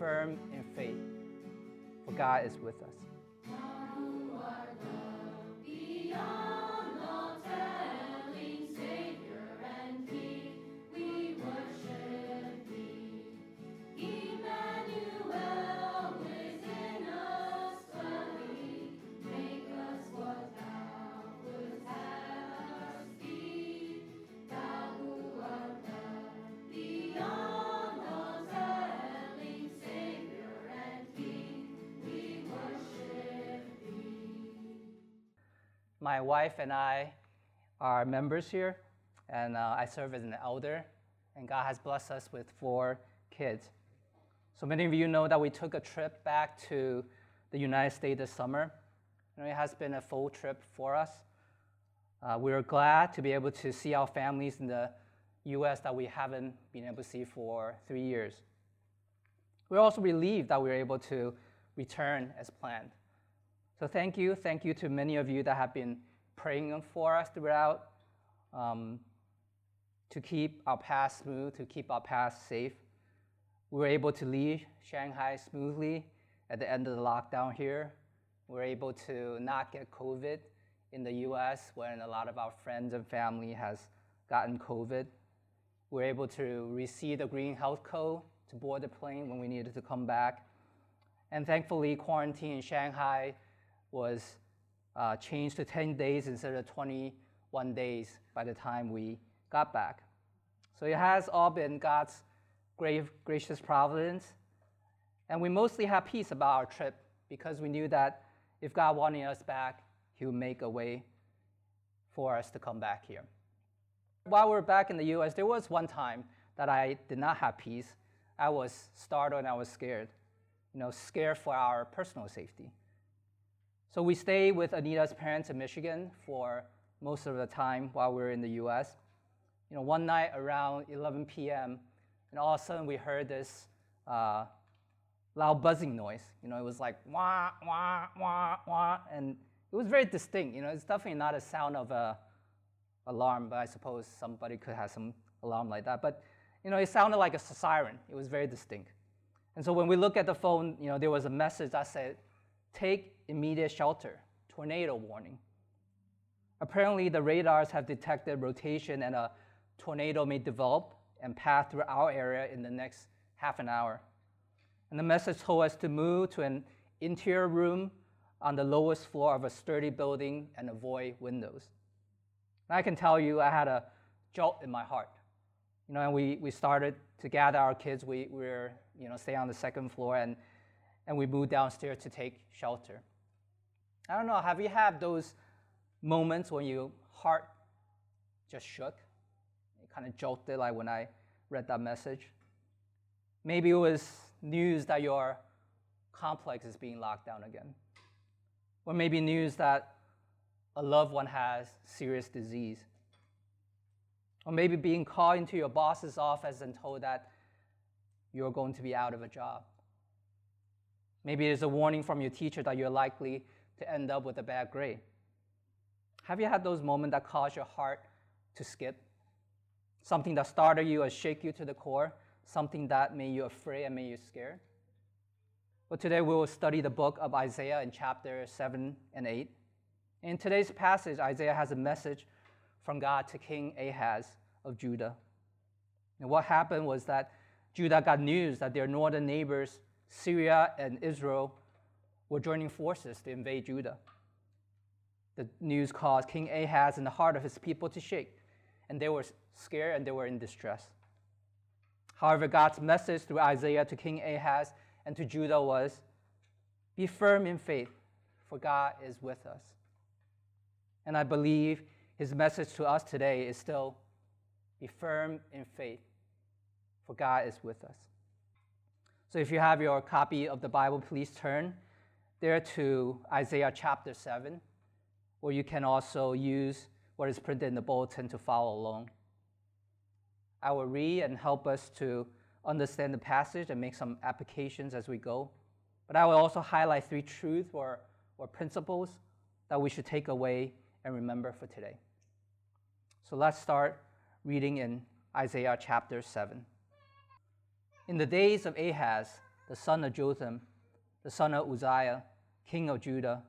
firm in faith, for God is with us. My wife and I are members here, and I serve as an elder, and God has blessed us with 4 kids. So many of you know that we took a trip back to the United States this summer. You know, it has been a full trip for us. We are glad to be able to see our families in the U.S. that we haven't been able to see for 3 years. We're also relieved that we were able to return as planned. So thank you to many of you that have been praying for us throughout to keep our path smooth, to keep our path safe. We were able to leave Shanghai smoothly at the end of the lockdown here. We were able to not get COVID in the U.S. when a lot of our friends and family has gotten COVID. We were able to receive the green health code to board the plane when we needed to come back. And thankfully, quarantine in Shanghai was changed to 10 days instead of 21 days by the time we got back. So it has all been God's gracious providence. And we mostly have peace about our trip because we knew that if God wanted us back, He would make a way for us to come back here. While we were back in the U.S., there was one time that I did not have peace. I was startled and I was scared, scared for our personal safety. So we stayed with Anita's parents in Michigan for most of the time while we were in the U.S. One night around 11 p.m., and all of a sudden we heard this loud buzzing noise. It was like wah, wah, wah, wah, and it was very distinct. It's definitely not a sound of an alarm, but I suppose somebody could have some alarm like that. But it sounded like a siren. It was very distinct. And so when we looked at the phone, there was a message that said, "Take immediate shelter, tornado warning." Apparently, the radars have detected rotation and a tornado may develop and pass through our area in the next half an hour. And the message told us to move to an interior room on the lowest floor of a sturdy building and avoid windows. And I can tell you, I had a jolt in my heart. And we started to gather our kids. We were, staying on the second floor, and we moved downstairs to take shelter. I don't know, have you had those moments when your heart just shook? It kind of jolted like when I read that message. Maybe it was news that your complex is being locked down again. Or maybe news that a loved one has serious disease. Or maybe being called into your boss's office and told that you're going to be out of a job. Maybe it is a warning from your teacher that you're likely to end up with a bad grade. Have you had those moments that cause your heart to skip? Something that startled you or shake you to the core? Something that made you afraid and made you scared? Well, today we will study the book of Isaiah in chapter 7 and 8. In today's passage, Isaiah has a message from God to King Ahaz of Judah. And what happened was that Judah got news that their northern neighbors Syria and Israel were joining forces to invade Judah. The news caused King Ahaz and the heart of his people to shake, and they were scared and they were in distress. However, God's message through Isaiah to King Ahaz and to Judah was, "Be firm in faith, for God is with us." And I believe his message to us today is still, "Be firm in faith, for God is with us." So if you have your copy of the Bible, please turn there to Isaiah chapter 7, or you can also use what is printed in the bulletin to follow along. I will read and help us to understand the passage and make some applications as we go. But I will also highlight 3 truths or principles that we should take away and remember for today. So let's start reading in Isaiah chapter 7. In the days of Ahaz, the son of Jotham, the son of Uzziah, king of Judah,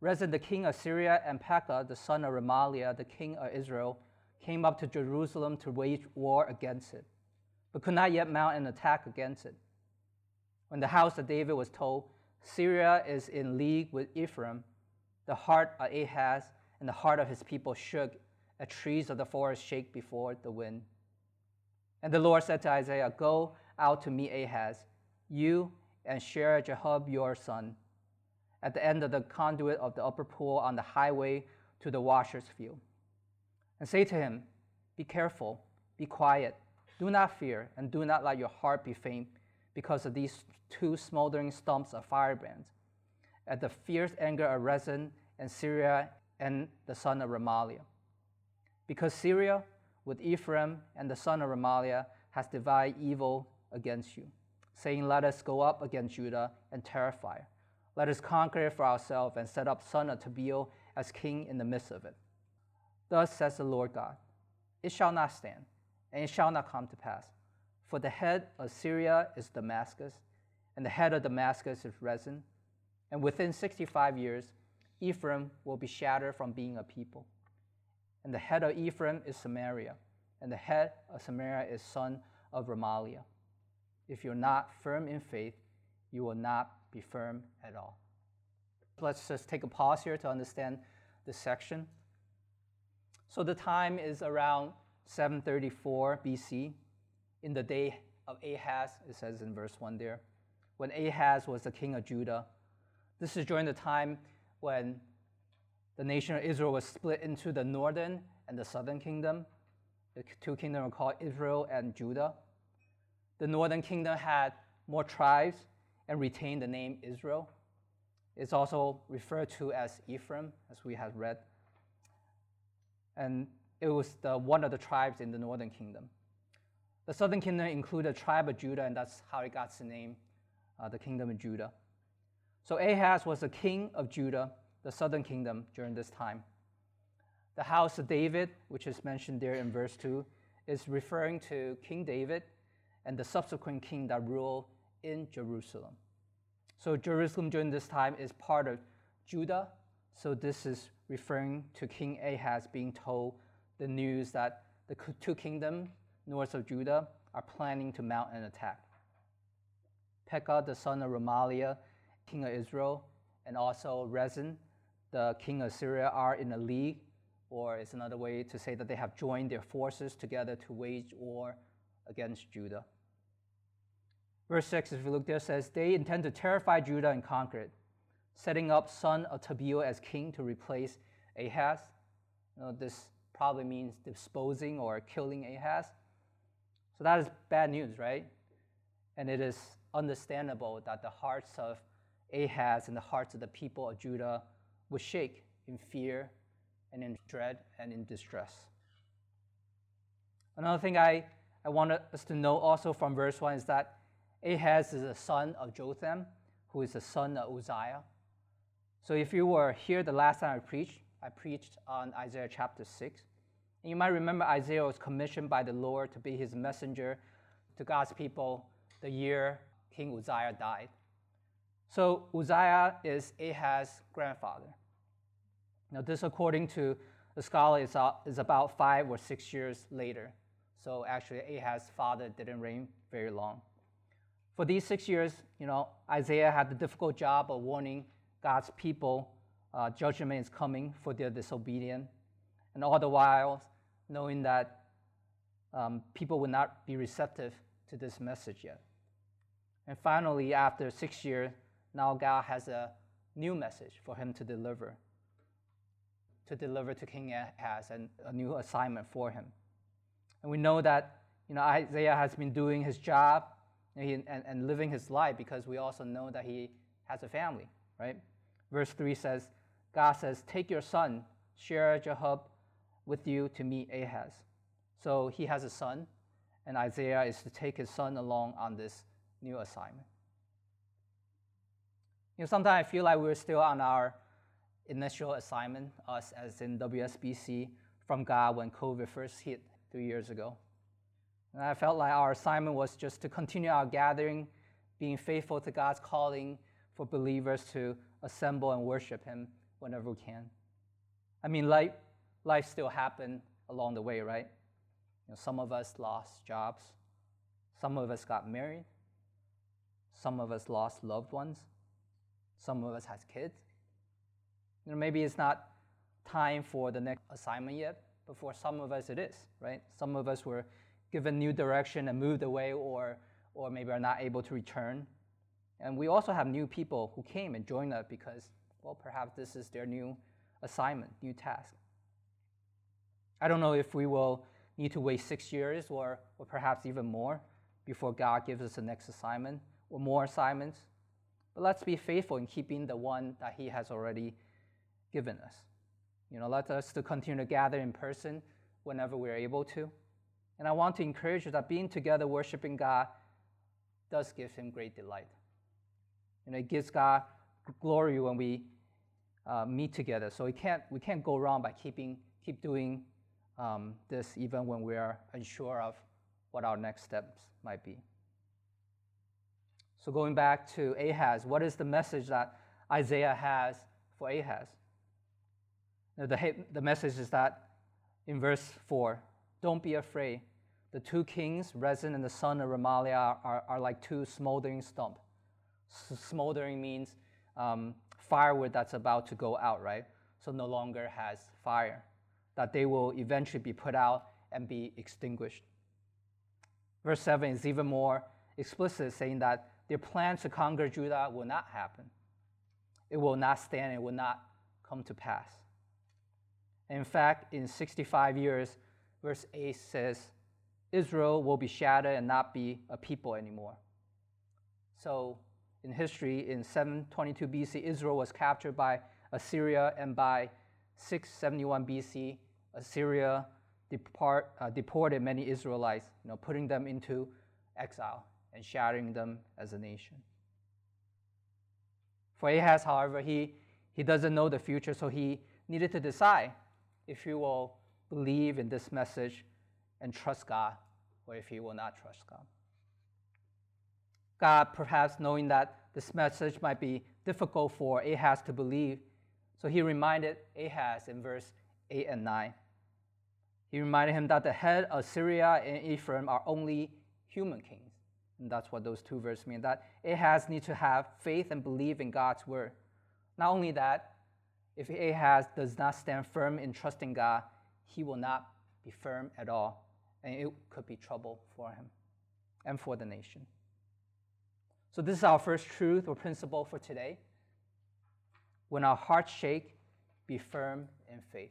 Rezin the king of Syria, and Pekah the son of Remaliah, the king of Israel, came up to Jerusalem to wage war against it, but could not yet mount an attack against it. When the house of David was told, Syria is in league with Ephraim, the heart of Ahaz and the heart of his people shook, as trees of the forest shake before the wind. And the Lord said to Isaiah, go out to meet Ahaz, you and Shear-Jashub your son, at the end of the conduit of the upper pool on the highway to the washer's field. And say to him, be careful, be quiet, do not fear, and do not let your heart be faint because of these two smoldering stumps of firebrands, at the fierce anger of Rezin and Syria and the son of Remaliah. Because Syria with Ephraim and the son of Remaliah has divided evil against you, saying, let us go up against Judah and terrify her. Let us conquer it for ourselves and set up son of Tabeel as king in the midst of it. Thus says the Lord God, it shall not stand, and it shall not come to pass. For the head of Syria is Damascus, and the head of Damascus is Rezin. And within 65 years, Ephraim will be shattered from being a people. And the head of Ephraim is Samaria, and the head of Samaria is son of Remaliah. If you're not firm in faith, you will not be firm at all. Let's just take a pause here to understand this section. So the time is around 734 BC, in the day of Ahaz, it says in verse 1 there, when Ahaz was the king of Judah. This is during the time when the nation of Israel was split into the northern and the southern kingdom. The two kingdoms were called Israel and Judah. The northern kingdom had more tribes and retained the name Israel. It's also referred to as Ephraim, as we have read. And it was one of the tribes in the northern kingdom. The southern kingdom included the tribe of Judah, and that's how it got its name, the kingdom of Judah. So Ahaz was the king of Judah, the southern kingdom, during this time. The house of David, which is mentioned there in verse 2, is referring to King David and the subsequent king that ruled in Jerusalem. So Jerusalem during this time is part of Judah, so this is referring to King Ahaz being told the news that the two kingdoms north of Judah are planning to mount an attack. Pekah, the son of Remaliah, king of Israel, and also Rezin, the king of Syria, are in a league, or it's another way to say that they have joined their forces together to wage war against Judah. Verse 6, if you look there, says, they intend to terrify Judah and conquer it, setting up son of Tabeel as king to replace Ahaz. This probably means disposing or killing Ahaz. So that is bad news, right? And it is understandable that the hearts of Ahaz and the hearts of the people of Judah would shake in fear and in dread and in distress. Another thing I want us to know also from verse 1 is that Ahaz is a son of Jotham, who is the son of Uzziah. So if you were here the last time I preached on Isaiah chapter 6. And you might remember Isaiah was commissioned by the Lord to be his messenger to God's people the year King Uzziah died. So Uzziah is Ahaz's grandfather. Now this, according to the scholar, is about 5 or 6 years later. So actually Ahaz's father didn't reign very long. For these 6 years, Isaiah had the difficult job of warning God's people judgment is coming for their disobedience, and all the while knowing that people would not be receptive to this message yet. And finally, after 6 years, now God has a new message for him to deliver to King Ahaz, and a new assignment for him. And we know that Isaiah has been doing his job and living his life, because we also know that he has a family, right? Verse 3 says, God says, take your son, Shear-Jashub, with you to meet Ahaz. So he has a son, and Isaiah is to take his son along on this new assignment. Sometimes I feel like we're still on our initial assignment, us as in WSBC, from God when COVID first hit 3 years ago. And I felt like our assignment was just to continue our gathering, being faithful to God's calling for believers to assemble and worship him whenever we can. I mean, life still happened along the way, right? You know, some of us lost jobs. Some of us got married. Some of us lost loved ones. Some of us had kids. You know, maybe it's not time for the next assignment yet, but for some of us it is, right? Some of us were given new direction and moved away or maybe are not able to return. And we also have new people who came and joined us because, well, perhaps this is their new assignment, new task. I don't know if we will need to wait 6 years or perhaps even more before God gives us the next assignment or more assignments, but let's be faithful in keeping the one that he has already given us. You know, let us to continue to gather in person whenever we're able to. And I want to encourage you that being together worshiping God does give him great delight. And it gives God glory when we meet together. So we can't go wrong by keep doing this even when we are unsure of what our next steps might be. So going back to Ahaz, what is the message that Isaiah has for Ahaz? Now the message is that in verse 4, don't be afraid. The two kings, Rezin and the son of Remaliah, are like two smoldering stumps. Smoldering means firewood that's about to go out, right? So no longer has fire, that they will eventually be put out and be extinguished. Verse 7 is even more explicit, saying that their plans to conquer Judah will not happen. It will not stand. It will not come to pass. In fact, in 65 years, verse 8 says, Israel will be shattered and not be a people anymore. So in history, in 722 BC, Israel was captured by Assyria, and by 671 BC, Assyria deported many Israelites, you know, putting them into exile and shattering them as a nation. For Ahaz, however, he doesn't know the future, so he needed to decide if he will believe in this message and trust God, or if he will not trust God. God, perhaps knowing that this message might be difficult for Ahaz to believe, so he reminded Ahaz in verse 8 and 9. He reminded him that the head of Syria and Ephraim are only human kings. And that's what those two verses mean, that Ahaz needs to have faith and believe in God's word. Not only that, if Ahaz does not stand firm in trusting God, he will not be firm at all, and it could be trouble for him and for the nation. So this is our first truth or principle for today. When our hearts shake, be firm in faith.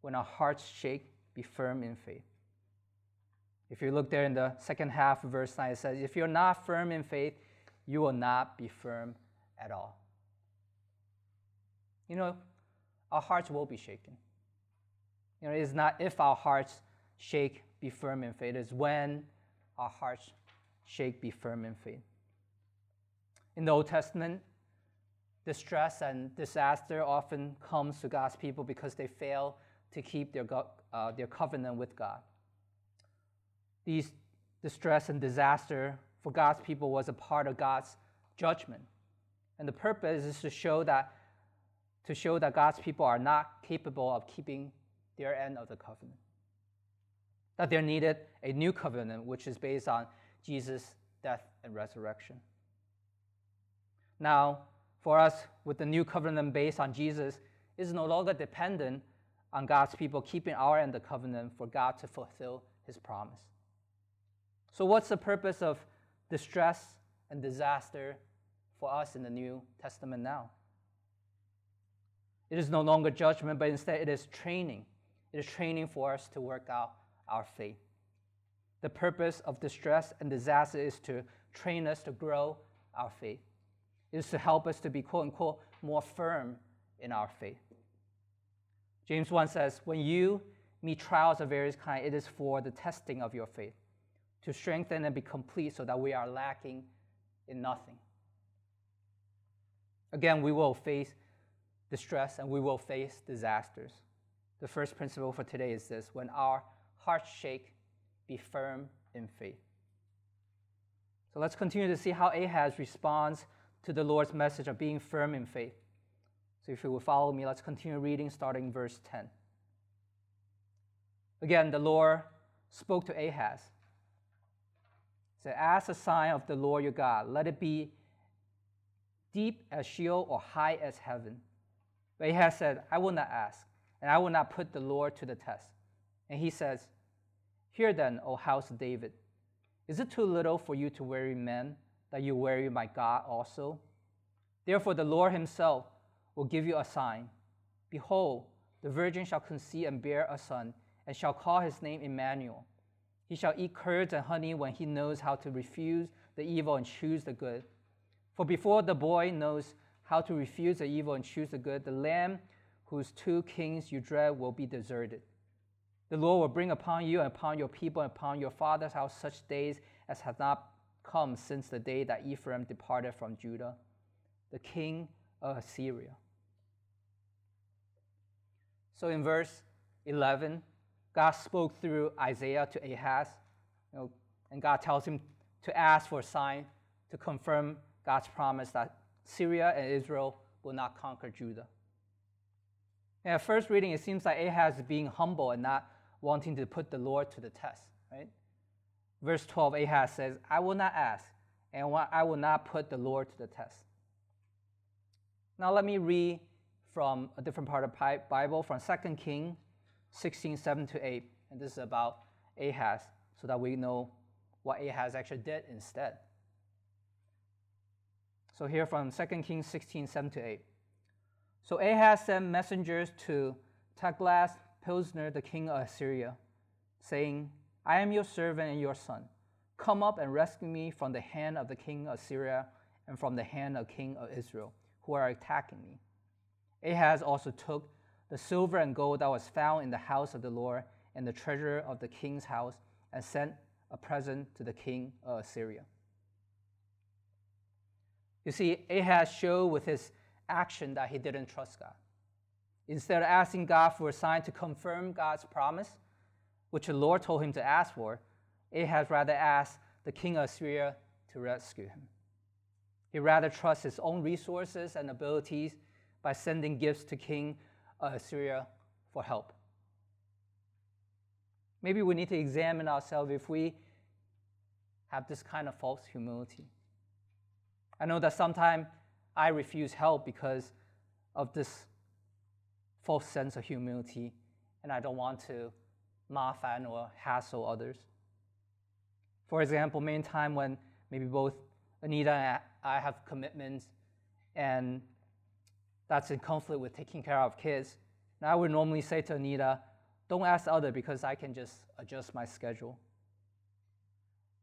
When our hearts shake, be firm in faith. If you look there in the second half of verse 9, it says, if you're not firm in faith, you will not be firm at all. You know, our hearts will be shaken. You know, it's not if our hearts shake, be firm in faith. It's when our hearts shake, be firm in faith. In the Old Testament, distress and disaster often comes to God's people because they fail to keep their covenant with God. These distress and disaster for God's people was a part of God's judgment, and the purpose is to show that God's people are not capable of keeping their end of the covenant, that there needed a new covenant, which is based on Jesus' death and resurrection. Now, for us, with the new covenant based on Jesus, it is no longer dependent on God's people keeping our end of the covenant for God to fulfill his promise. So what's the purpose of distress and disaster for us in the New Testament now? It is no longer judgment, but instead it is training. It is training for us to work out our faith. The purpose of distress and disaster is to train us to grow our faith. It is to help us to be, quote unquote, more firm in our faith. James 1 says, when you meet trials of various kinds, it is for the testing of your faith, to strengthen and be complete so that we are lacking in nothing. Again, we will face distress and we will face disasters. The first principle for today is this: when our hearts shake, be firm in faith. So let's continue to see how Ahaz responds to the Lord's message of being firm in faith. So if you will follow me, let's continue reading starting verse 10. Again, the Lord spoke to Ahaz. He said, "Ask a sign of the Lord your God. Let it be deep as Sheol or high as heaven." But Ahaz said, "I will not ask, and I will not put the Lord to the test." And he says, "Hear then, O house of David, is it too little for you to weary men, that you weary my God also? Therefore the Lord himself will give you a sign. Behold, the virgin shall conceive and bear a son, and shall call his name Emmanuel. He shall eat curds and honey when he knows how to refuse the evil and choose the good. For before the boy knows how to refuse the evil and choose the good, the lamb whose two kings you dread will be deserted. The Lord will bring upon you and upon your people and upon your father's house such days as have not come since the day that Ephraim departed from Judah, the king of Assyria." So in verse 11, God spoke through Isaiah to Ahaz, and God tells him to ask for a sign to confirm God's promise that Syria and Israel will not conquer Judah. And at first reading, it seems like Ahaz is being humble and not wanting to put the Lord to the test, right? Verse 12, Ahaz says, "I will not ask, and I will not put the Lord to the test." Now let me read from a different part of the Bible, from 2 Kings 16, 7-8. And this is about Ahaz, so that we know what Ahaz actually did instead. So here from 2 Kings 16, 7-8. "So Ahaz sent messengers to Tiglath-Pileser, the king of Assyria, saying, 'I am your servant and your son. Come up and rescue me from the hand of the king of Assyria and from the hand of the king of Israel, who are attacking me.' Ahaz also took the silver and gold that was found in the house of the Lord and the treasure of the king's house and sent a present to the king of Assyria." You see, Ahaz showed with his action that he didn't trust God. Instead of asking God for a sign to confirm God's promise, which the Lord told him to ask for, Ahaz rather asked the king of Assyria to rescue him. He rather trusts his own resources and abilities by sending gifts to king of Assyria for help. Maybe we need to examine ourselves if we have this kind of false humility. I know that sometimes I refuse help because of this false sense of humility, and I don't want to malign or hassle others. For example, many times when maybe both Anita and I have commitments, and that's in conflict with taking care of kids, and I would normally say to Anita, "Don't ask the other because I can just adjust my schedule."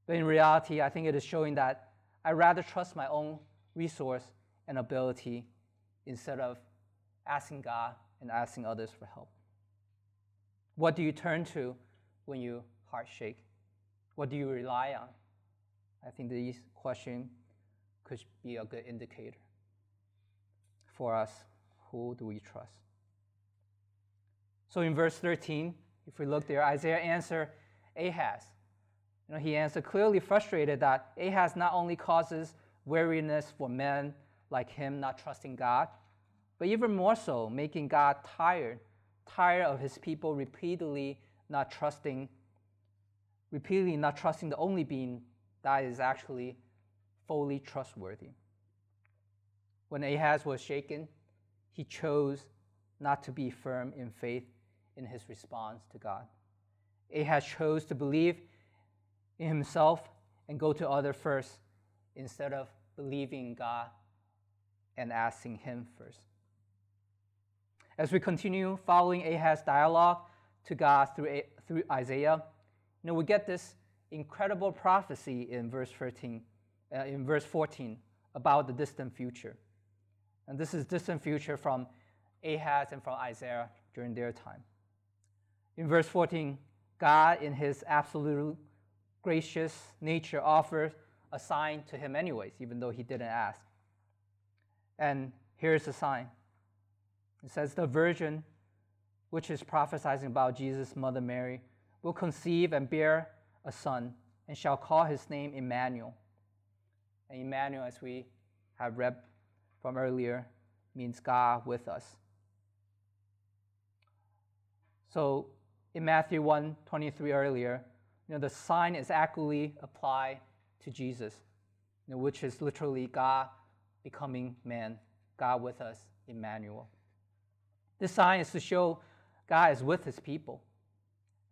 But in reality, I think it is showing that I rather trust my own resource and ability instead of asking God and asking others for help. What do you turn to when your heart shakes? What do you rely on? I think these questions could be a good indicator for us. Who do we trust? So in verse 13, if we look there, Isaiah answered Ahaz. He answered clearly frustrated that Ahaz not only causes weariness for men like him not trusting God, but even more so making God tired of his people repeatedly not trusting the only being that is actually fully trustworthy. When Ahaz was shaken, he chose not to be firm in faith in his response to God. Ahaz chose to believe in himself and go to others first instead of believing in God and asking him first. As we continue following Ahaz's dialogue to God through Isaiah, we get this incredible prophecy in verse 14 about the distant future. And this is distant future from Ahaz and from Isaiah during their time. In verse 14, God in his absolute gracious nature offers a sign to him anyways, even though he didn't ask. And here's the sign. It says, "The virgin," which is prophesying about Jesus' mother Mary, "will conceive and bear a son, and shall call his name Emmanuel." And Emmanuel, as we have read from earlier, means God with us. So in Matthew 1:23 earlier, the sign is accurately applied to Jesus, which is literally God becoming man, God with us, Emmanuel. This sign is to show God is with his people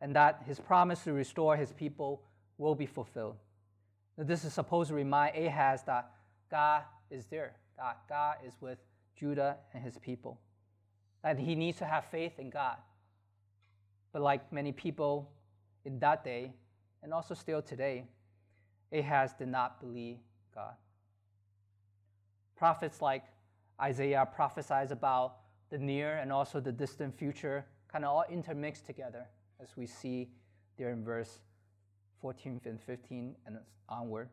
and that his promise to restore his people will be fulfilled. Now, this is supposed to remind Ahaz that God is there, that God is with Judah and his people, that he needs to have faith in God. But like many people in that day, and also still today, Ahaz did not believe God. Prophets like Isaiah prophesies about the near and also the distant future, kind of all intermixed together, as we see there in verse 14 and 15 and onward.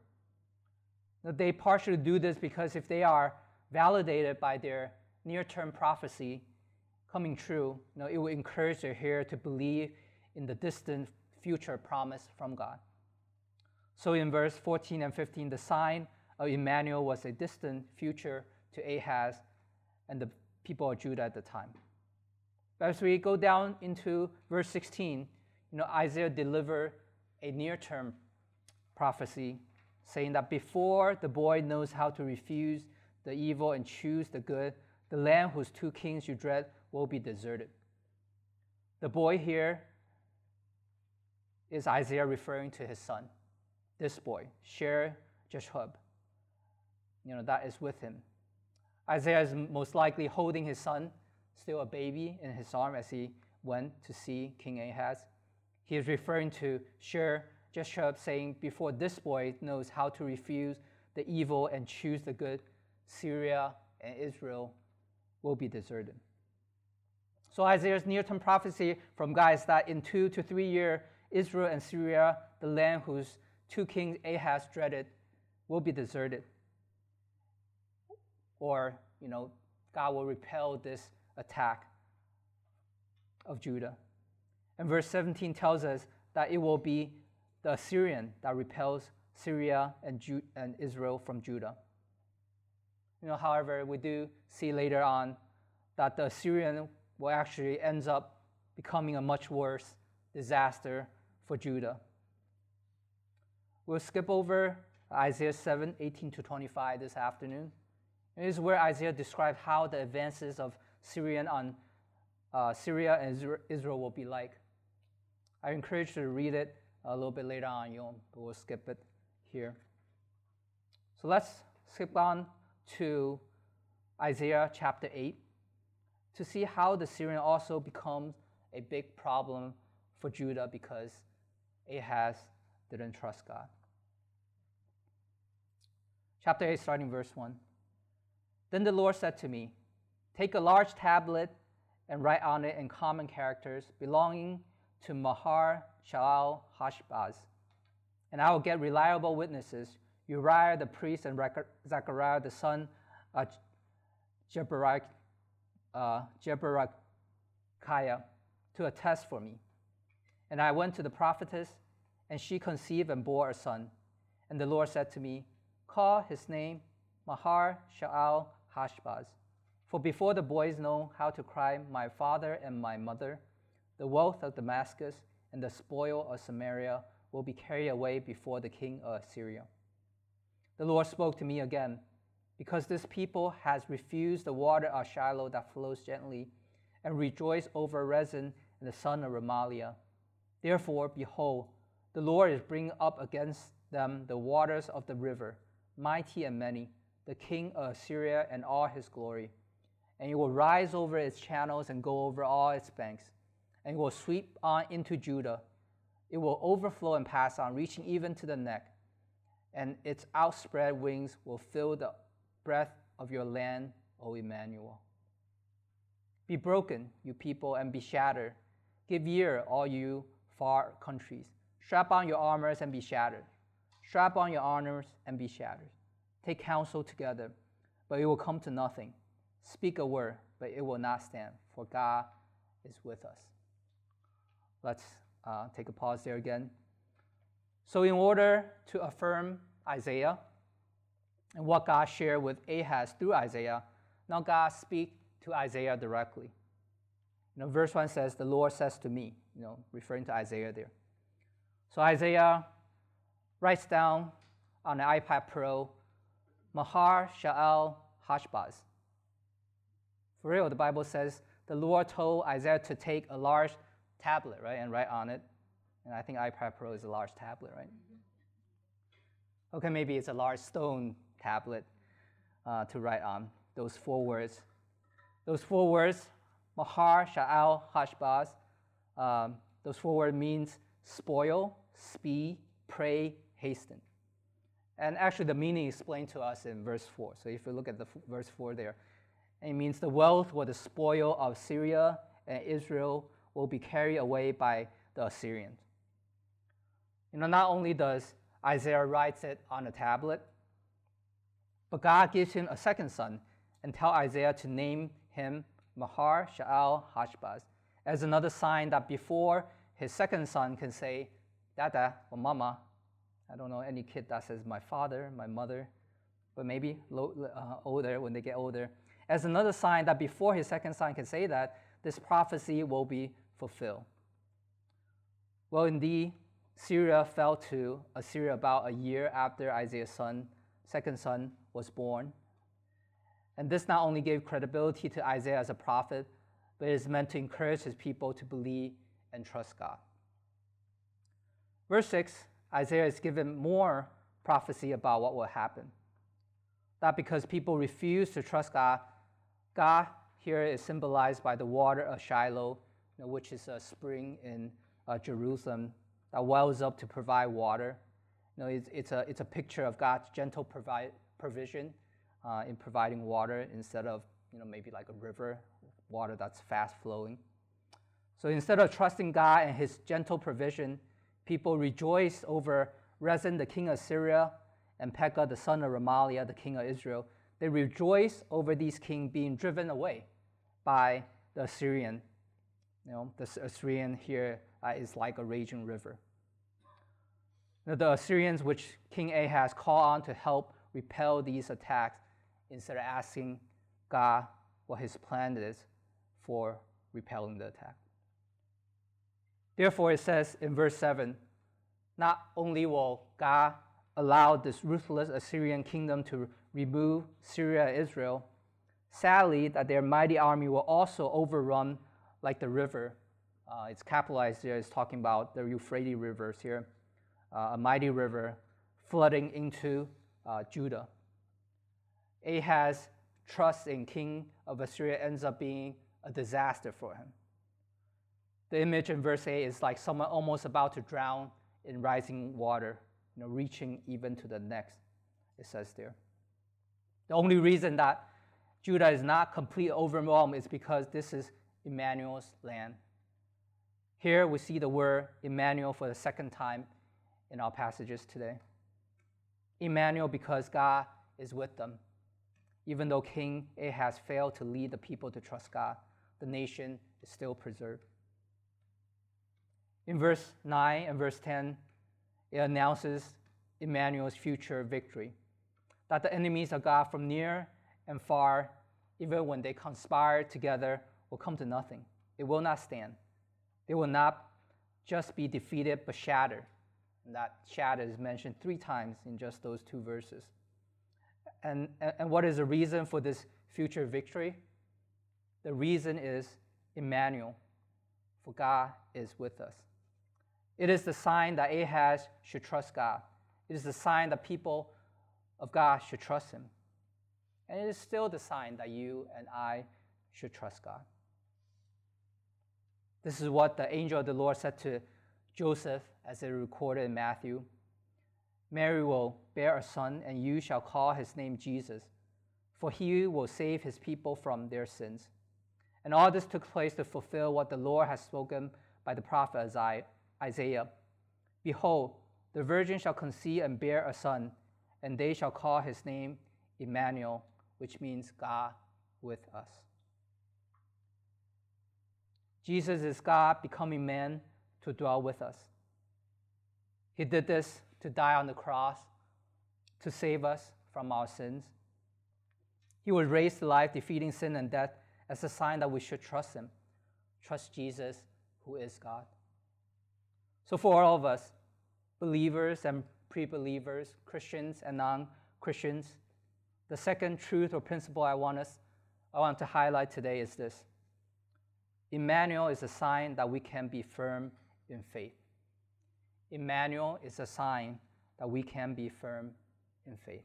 Now, they partially do this because if they are validated by their near-term prophecy coming true, it will encourage their hearer to believe in the distant future promise from God. So in verse 14 and 15, the sign of Emmanuel was a distant future to Ahaz and the people of Judah at the time. But as we go down into verse 16, Isaiah delivered a near-term prophecy saying that before the boy knows how to refuse the evil and choose the good, the land whose two kings you dread will be deserted. The boy here is Isaiah referring to his son, this boy, Shear-Jashub. That is with him. Isaiah is most likely holding his son, still a baby, in his arm as he went to see King Ahaz. He is referring to Shear-Jashub, saying, before this boy knows how to refuse the evil and choose the good, Syria and Israel will be deserted. So Isaiah's near-term prophecy from God is that in 2 to 3 years, Israel and Syria, the land whose two kings Ahaz dreaded, will be deserted. Or, God will repel this attack of Judah. And verse 17 tells us that it will be the Assyrian that repels Syria and Israel from Judah. However, we do see later on that the Assyrian will actually ends up becoming a much worse disaster for Judah. We'll skip over Isaiah 7:18 to 25 this afternoon. It is where Isaiah describes how the advances of Syria and Israel will be like. I encourage you to read it a little bit later on, but we'll skip it here. So let's skip on to Isaiah chapter 8 to see how the Syrian also becomes a big problem for Judah because Ahaz didn't trust God. Chapter 8, starting verse 1. Then the Lord said to me, take a large tablet and write on it in common characters belonging to Maher-Shalal-Hash-Baz, and I will get reliable witnesses, Uriah the priest and Zechariah the son of Jeberakiah, to attest for me. And I went to the prophetess, and she conceived and bore a son. And the Lord said to me, call his name Maher-Shalal-Hash-Baz, for before the boys know how to cry, my father and my mother, the wealth of Damascus and the spoil of Samaria will be carried away before the king of Assyria. The Lord spoke to me again, because this people has refused the water of Shiloh that flows gently, and rejoiced over Rezin and the son of Remaliah. Therefore, behold, the Lord is bringing up against them the waters of the river, mighty and many, the king of Assyria and all his glory. And it will rise over its channels and go over all its banks, and it will sweep on into Judah. It will overflow and pass on, reaching even to the neck, and its outspread wings will fill the breadth of your land, O Emmanuel. Be broken, you people, and be shattered. Give ear, all you far countries. Strap on your armors and be shattered. Strap on your armors and be shattered. Take counsel together, but it will come to nothing. Speak a word, but it will not stand, for God is with us. Let's take a pause there again. So in order to affirm Isaiah, and what God shared with Ahaz through Isaiah, now God speaks to Isaiah directly. Verse 1 says, "The Lord says to me," referring to Isaiah there. So Isaiah writes down on the iPad Pro, Maher-Shalal-Hash-Baz. For real, the Bible says the Lord told Isaiah to take a large tablet, right, and write on it. And I think iPad Pro is a large tablet, right? Okay, maybe it's a large stone tablet to write on those four words. Those four words, Maher-Shalal-Hash-Baz, those four words means spoil, speed, pray, hasten. And actually the meaning is explained to us in verse 4. So if you look at the verse 4 there, it means the wealth or the spoil of Syria and Israel will be carried away by the Assyrians. Not only does Isaiah write it on a tablet, but God gives him a second son and tells Isaiah to name him Maher-Shalal-Hash-Baz as another sign that before his second son can say Dada or Mama, I don't know any kid that says my father, my mother, but maybe older, when they get older. As another sign that before his second son can say that, this prophecy will be fulfilled. Well, indeed, Syria fell to Assyria about a year after Isaiah's second son was born. And this not only gave credibility to Isaiah as a prophet, but it is meant to encourage his people to believe and trust God. Verse 6, Isaiah is given more prophecy about what will happen. That because people refuse to trust God, God here is symbolized by the water of Shiloh, which is a spring in Jerusalem that wells up to provide water. It's a picture of God's gentle provision in providing water instead of maybe like a river, water that's fast flowing. So instead of trusting God and his gentle provision, people rejoiced over Rezin, the king of Syria, and Pekah, the son of Remaliah, the king of Israel. They rejoiced over these kings being driven away by the Assyrian. The Assyrian here is like a raging river. The Assyrians, which King Ahaz called on to help repel these attacks, instead of asking God what his plan is for repelling the attack. Therefore, it says in verse 7, not only will God allow this ruthless Assyrian kingdom to remove Syria and Israel, sadly that their mighty army will also overrun like the river. It's capitalized here, it's talking about the Euphrates rivers here, a mighty river flooding into Judah. Ahaz's trust in king of Assyria ends up being a disaster for him. The image in verse 8 is like someone almost about to drown in rising water, reaching even to the next, it says there. The only reason that Judah is not completely overwhelmed is because this is Emmanuel's land. Here we see the word Emmanuel for the second time in our passages today. Emmanuel because God is with them. Even though King Ahaz failed to lead the people to trust God, the nation is still preserved. In verse 9 and verse 10, it announces Emmanuel's future victory, that the enemies of God from near and far, even when they conspire together, will come to nothing. It will not stand. They will not just be defeated, but shattered. And that shatter is mentioned 3 times in just those 2 verses. And what is the reason for this future victory? The reason is Emmanuel, for God is with us. It is the sign that Ahaz should trust God. It is the sign that people of God should trust him. And it is still the sign that you and I should trust God. This is what the angel of the Lord said to Joseph as it is recorded in Matthew. Mary will bear a son, and you shall call his name Jesus, for he will save his people from their sins. And all this took place to fulfill what the Lord has spoken by the prophet Isaiah. Behold, the virgin shall conceive and bear a son, and they shall call his name Emmanuel, which means God with us. Jesus is God becoming man to dwell with us. He did this to die on the cross, to save us from our sins. He was raised to life, defeating sin and death as a sign that we should trust him. Trust Jesus, who is God. So for all of us, believers and pre-believers, Christians and non-Christians, the second truth or principle I want to highlight today is this. Emmanuel is a sign that we can be firm in faith. Emmanuel is a sign that we can be firm in faith.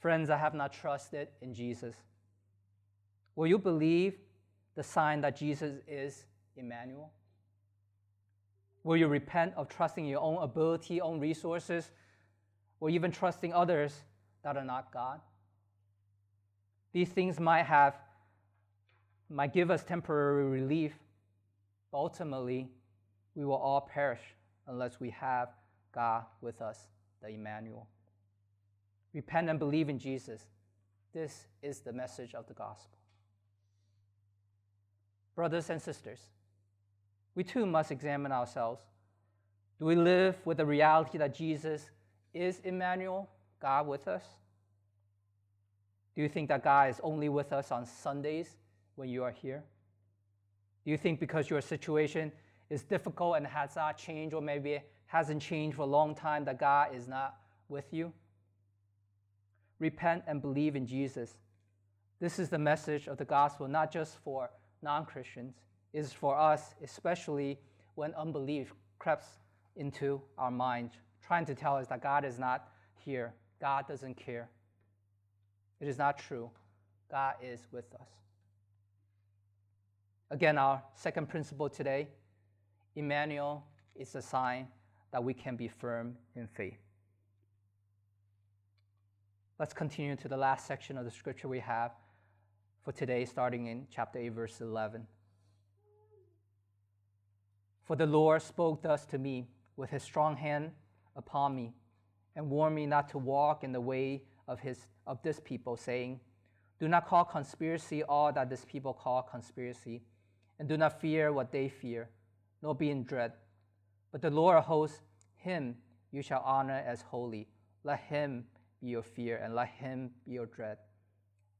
Friends, I have not trusted in Jesus. Will you believe the sign that Jesus is Emmanuel? Will you repent of trusting your own ability, own resources, or even trusting others that are not God? These things might give us temporary relief, but ultimately, we will all perish unless we have God with us, the Emmanuel. Repent and believe in Jesus. This is the message of the gospel. Brothers and sisters, we too must examine ourselves. Do we live with the reality that Jesus is Emmanuel, God with us? Do you think that God is only with us on Sundays when you are here? Do you think because your situation is difficult and has not changed, or maybe hasn't changed for a long time, that God is not with you? Repent and believe in Jesus. This is the message of the gospel, not just for non-Christians. It is for us, especially when unbelief creeps into our mind, trying to tell us that God is not here. God doesn't care. It is not true. God is with us. Again, our second principle today, Emmanuel is a sign that we can be firm in faith. Let's continue to the last section of the scripture we have for today, starting in chapter 8, verse 11. For the Lord spoke thus to me with his strong hand upon me, and warned me not to walk in the way of this people, saying, do not call conspiracy all that this people call conspiracy, and do not fear what they fear, nor be in dread. But the Lord of hosts, him you shall honor as holy. Let him be your fear, and let him be your dread.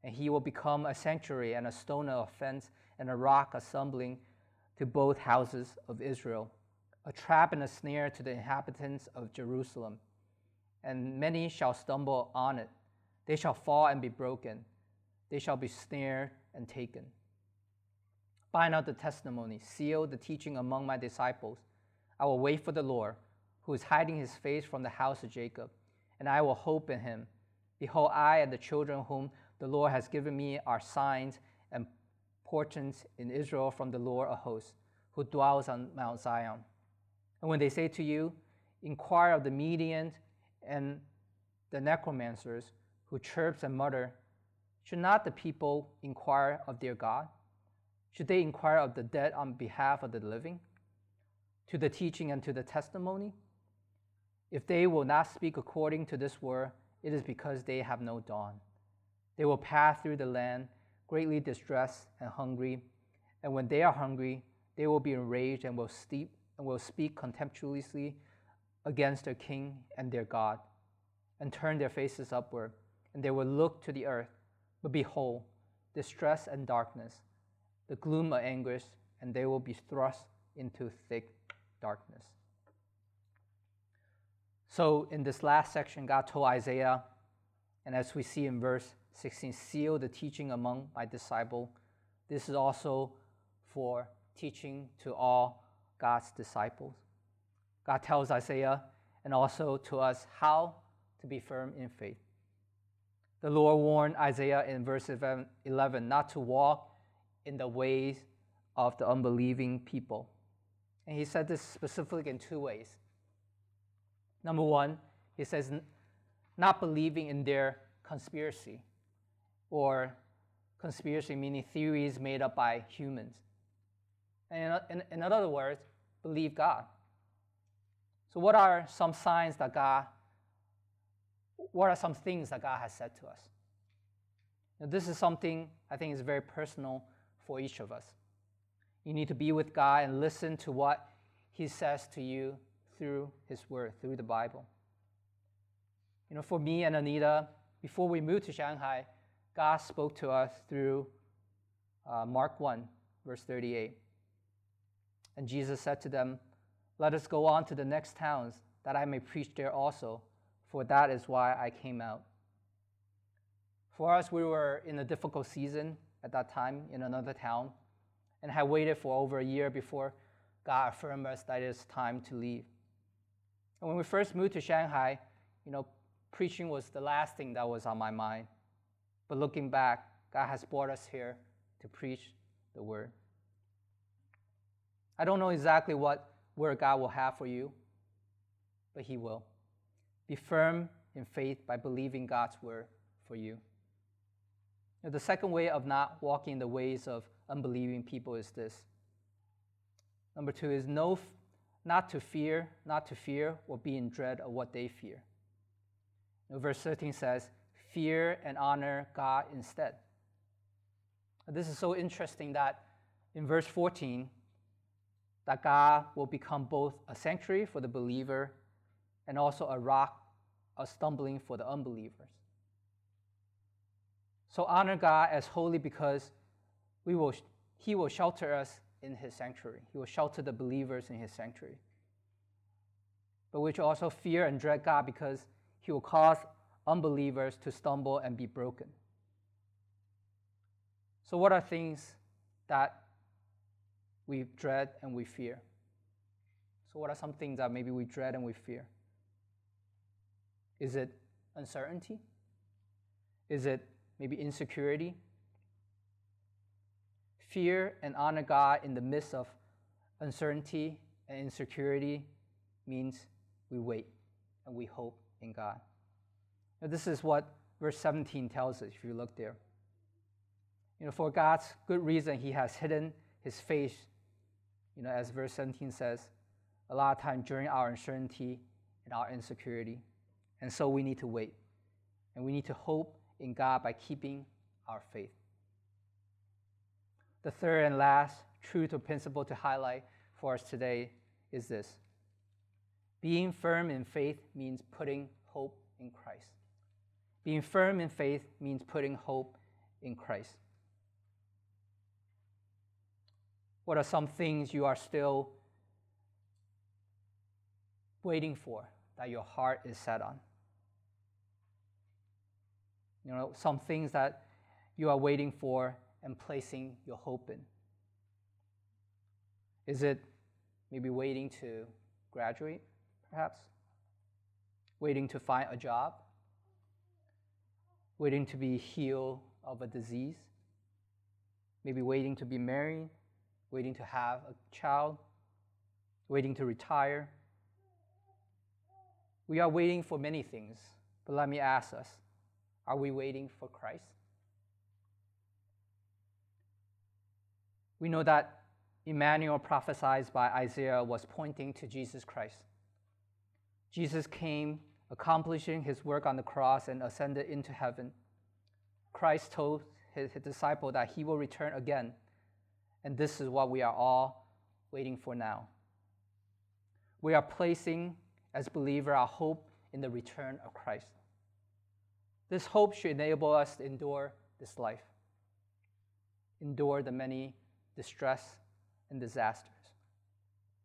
And he will become a sanctuary and a stone of offense and a rock of stumbling to both houses of Israel, a trap and a snare to the inhabitants of Jerusalem. And many shall stumble on it. They shall fall and be broken. They shall be snared and taken. Bind out the testimony, seal the teaching among my disciples. I will wait for the Lord, who is hiding his face from the house of Jacob, and I will hope in him. Behold, I and the children whom the Lord has given me are signs and portents in Israel from the Lord of hosts, who dwells on Mount Zion. And when they say to you, inquire of the Medians and the necromancers, who chirps and mutter, should not the people inquire of their God? Should they inquire of the dead on behalf of the living? To the teaching and to the testimony? If they will not speak according to this word, it is because they have no dawn. They will pass through the land, greatly distressed and hungry. And when they are hungry, they will be enraged and will speak contemptuously against their king and their God, and turn their faces upward, and they will look to the earth. But behold, distress and darkness, the gloom of anguish, and they will be thrust into thick darkness. So in this last section, God told Isaiah, and as we see in verse 16, seal the teaching among my disciple. This is also for teaching to all God's disciples. God tells Isaiah and also to us how to be firm in faith. The Lord warned Isaiah in verse 11 not to walk in the ways of the unbelieving people. And he said this specifically in two ways. Number one, he says not believing in their conspiracy, or conspiracy meaning theories made up by humans. And in other words, believe God. So what are some signs that God, what are some things that God has said to us? Now, this is something I think is very personal for each of us. You need to be with God and listen to what he says to you through his word, through the Bible. You know, for me and Anita, before we moved to Shanghai, God spoke to us through Mark 1, verse 38. And Jesus said to them, "Let us go on to the next towns, that I may preach there also, for that is why I came out." For us, we were in a difficult season at that time in another town, and had waited for over a year before God affirmed us that it is time to leave. And when we first moved to Shanghai, you know, preaching was the last thing that was on my mind. But looking back, God has brought us here to preach the word. I don't know exactly what word God will have for you, but He will. Be firm in faith by believing God's word for you. Now, the second way of not walking the ways of unbelieving people is this. Number two is not to fear or be in dread of what they fear. Now, verse 13 says, "Fear and honor God instead." Now, this is so interesting that in verse 14, that God will become both a sanctuary for the believer and also a rock, a stumbling for the unbelievers. So honor God as holy because He will shelter us in His sanctuary. He will shelter the believers in His sanctuary. But we should also fear and dread God because He will cause unbelievers to stumble and be broken. So what are things that we dread and we fear? So what are some things that maybe we dread and we fear? Is it uncertainty? Is it maybe insecurity? Fear and honor God in the midst of uncertainty and insecurity means we wait and we hope in God. Now, this is what verse 17 tells us, if you look there. You know, for God's good reason, He has hidden His face. You know, as verse 17 says, a lot of times during our uncertainty and our insecurity. And so we need to wait. And we need to hope in God by keeping our faith. The third and last truth or principle to highlight for us today is this. Being firm in faith means putting hope in Christ. Being firm in faith means putting hope in Christ. What are some things you are still waiting for that your heart is set on? You know, some things that you are waiting for and placing your hope in. Is it maybe waiting to graduate, perhaps? Waiting to find a job? Waiting to be healed of a disease? Maybe waiting to be married? Waiting to have a child? Waiting to retire? We are waiting for many things, but let me ask us, are we waiting for Christ? We know that Emmanuel prophesied by Isaiah was pointing to Jesus Christ. Jesus came, accomplishing His work on the cross and ascended into heaven. Christ told His disciples that He will return again, and this is what we are all waiting for now. We are placing, as believers, our hope in the return of Christ. This hope should enable us to endure this life, endure the many distress and disasters.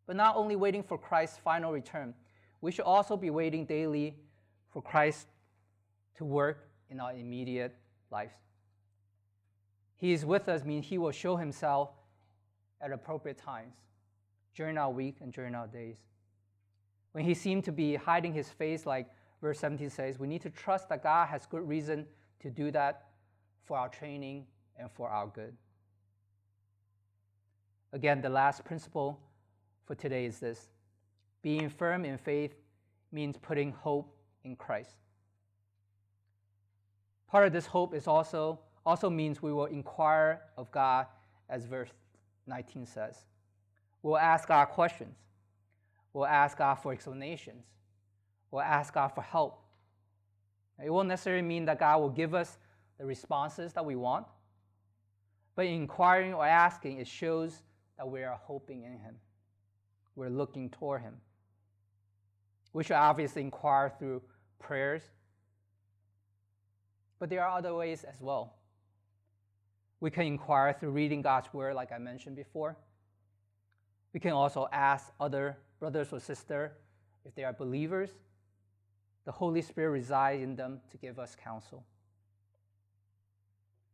But not only waiting for Christ's final return, we should also be waiting daily for Christ to work in our immediate lives. He is with us, meaning He will show Himself at appropriate times, during our week and during our days. When He seemed to be hiding His face, like verse 17 says, we need to trust that God has good reason to do that for our training and for our good. Again, the last principle for today is this. Being firm in faith means putting hope in Christ. Part of this hope is also means we will inquire of God, as verse 19 says. We'll ask God questions. We'll ask God for explanations. We'll ask God for help. It won't necessarily mean that God will give us the responses that we want, but inquiring or asking, it shows that we are hoping in Him. We're looking toward Him. We should obviously inquire through prayers, But there are other ways as well. We can inquire through reading God's word, like I mentioned before. We can also ask other brothers or sisters if they are believers. The Holy Spirit resides in them to give us counsel.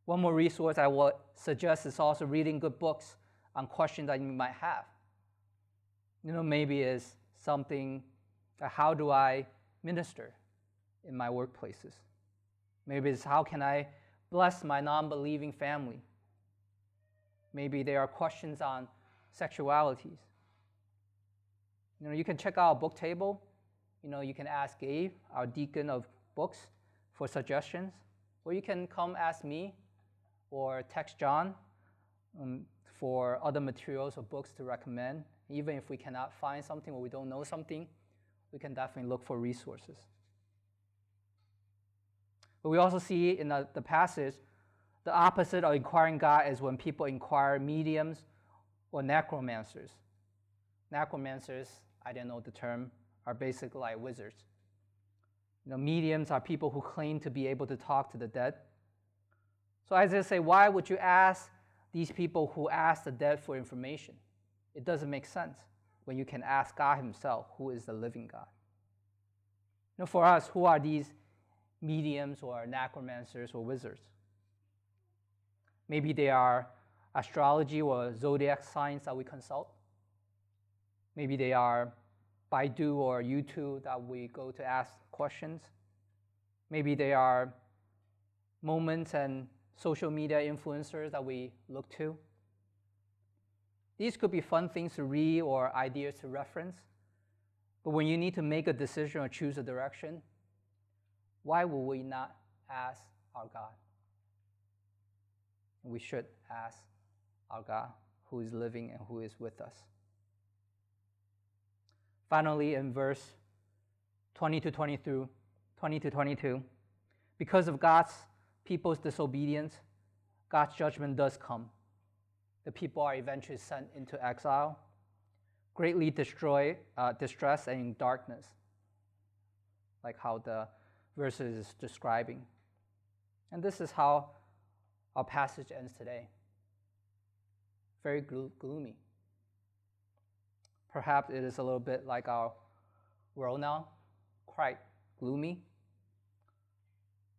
One more resource I would suggest is also reading good books on questions that you might have. You know, maybe it's something, how do I minister in my workplaces? Maybe it's how can I bless my non-believing family? Maybe there are questions on sexualities. You know, you can check out our book table. You know, you can ask Gabe, our deacon of books, for suggestions, or you can come ask me or text John for other materials or books to recommend. Even if we cannot find something or we don't know something, we can definitely look for resources. But we also see in the passage, the opposite of inquiring God is when people inquire mediums or necromancers. Necromancers, I didn't know the term, are basically like wizards. You know, mediums are people who claim to be able to talk to the dead. So as I say, why would you ask these people who ask the dead for information? It doesn't make sense when you can ask God himself, who is the living God. You know, for us, who are these mediums or necromancers or wizards? Maybe they are astrology or zodiac signs that we consult. Maybe they are Baidu or YouTube that we go to ask questions. Maybe they are moments and social media influencers that we look to. These could be fun things to read or ideas to reference, but when you need to make a decision or choose a direction, why would we not ask our God? We should ask our God, who is living and who is with us. Finally, in verse 20 to 22, because of God's people's disobedience, God's judgment does come. The people are eventually sent into exile, greatly distressed and in darkness, like how the verse is describing. And this is how our passage ends today. Very gloomy. Perhaps it is a little bit like our world now, quite gloomy,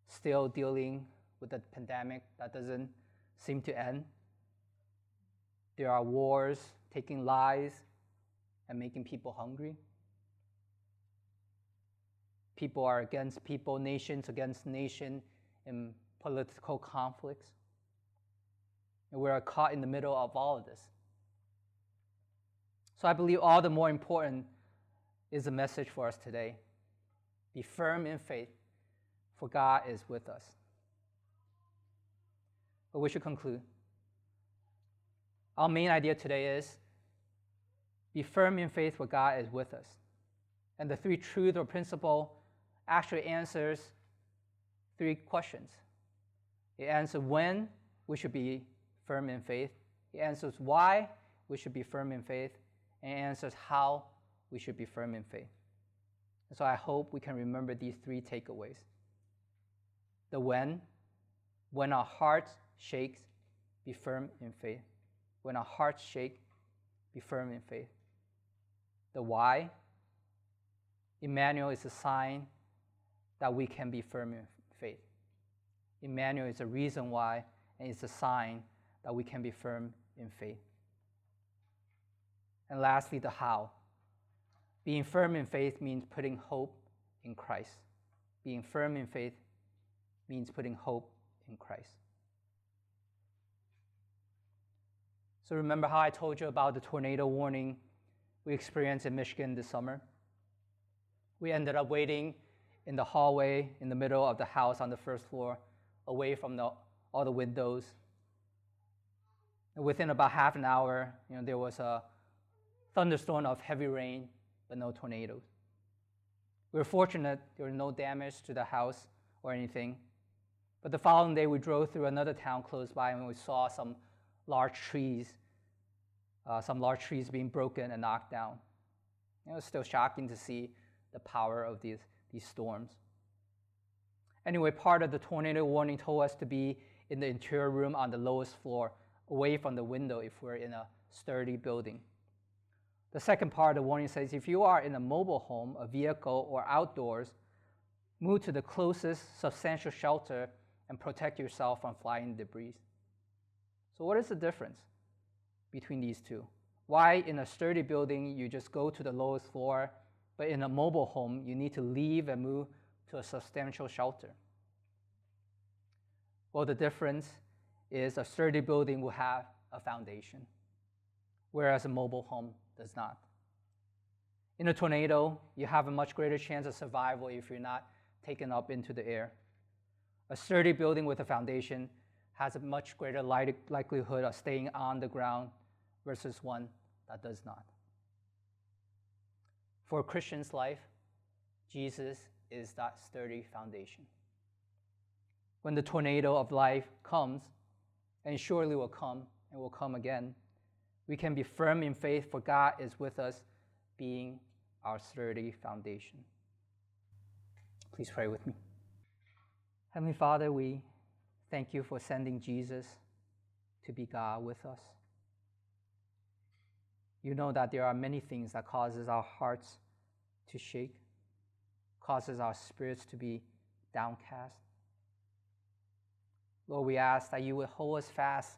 still dealing with the pandemic that doesn't seem to end. There are wars, taking lives, and making people hungry. People are against people, nations against nation in political conflicts. And we are caught in the middle of all of this. So I believe all the more important is the message for us today. Be firm in faith, for God is with us. But we should conclude. Our main idea today is be firm in faith, for God is with us. And the three truths or principles actually answers three questions. It answers when we should be firm in faith. It answers why we should be firm in faith. And it answers how we should be firm in faith. And so I hope we can remember these three takeaways. The when our hearts shake, be firm in faith. When our hearts shake, be firm in faith. The why, Emmanuel is a sign that we can be firm in faith. Emmanuel is a reason why, and it's a sign that we can be firm in faith. And lastly, the how. Being firm in faith means putting hope in Christ. Being firm in faith means putting hope in Christ. So remember how I told you about the tornado warning we experienced in Michigan this summer? We ended up waiting in the hallway in the middle of the house on the first floor, away from all the windows. And within about half an hour, you know, there was a thunderstorm of heavy rain, but no tornadoes. We were fortunate there was no damage to the house or anything. But the following day, we drove through another town close by, and we saw some large trees being broken and knocked down. It was still shocking to see the power of these storms. Anyway, part of the tornado warning told us to be in the interior room on the lowest floor, away from the window if we're in a sturdy building. The second part of the warning says, if you are in a mobile home, a vehicle, or outdoors, move to the closest substantial shelter and protect yourself from flying debris. So what is the difference between these two? Why in a sturdy building you just go to the lowest floor, but in a mobile home you need to leave and move to a substantial shelter? Well, the difference is a sturdy building will have a foundation, whereas a mobile home does not. In a tornado, you have a much greater chance of survival if you're not taken up into the air. A sturdy building with a foundation has a much greater likelihood of staying on the ground versus one that does not. For a Christian's life, Jesus is that sturdy foundation. When the tornado of life comes, and surely will come and will come again, we can be firm in faith, for God is with us, being our sturdy foundation. Please pray with me. Heavenly Father, we thank you for sending Jesus to be God with us. You know that there are many things that causes our hearts to shake, causes our spirits to be downcast. Lord, we ask that you would hold us fast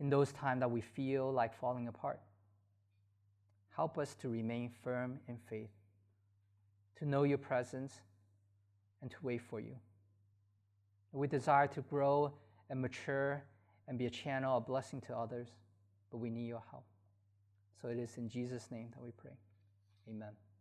in those times that we feel like falling apart. Help us to remain firm in faith, to know your presence, and to wait for you. We desire to grow and mature and be a channel of blessing to others, but we need your help. So it is in Jesus' name that we pray. Amen.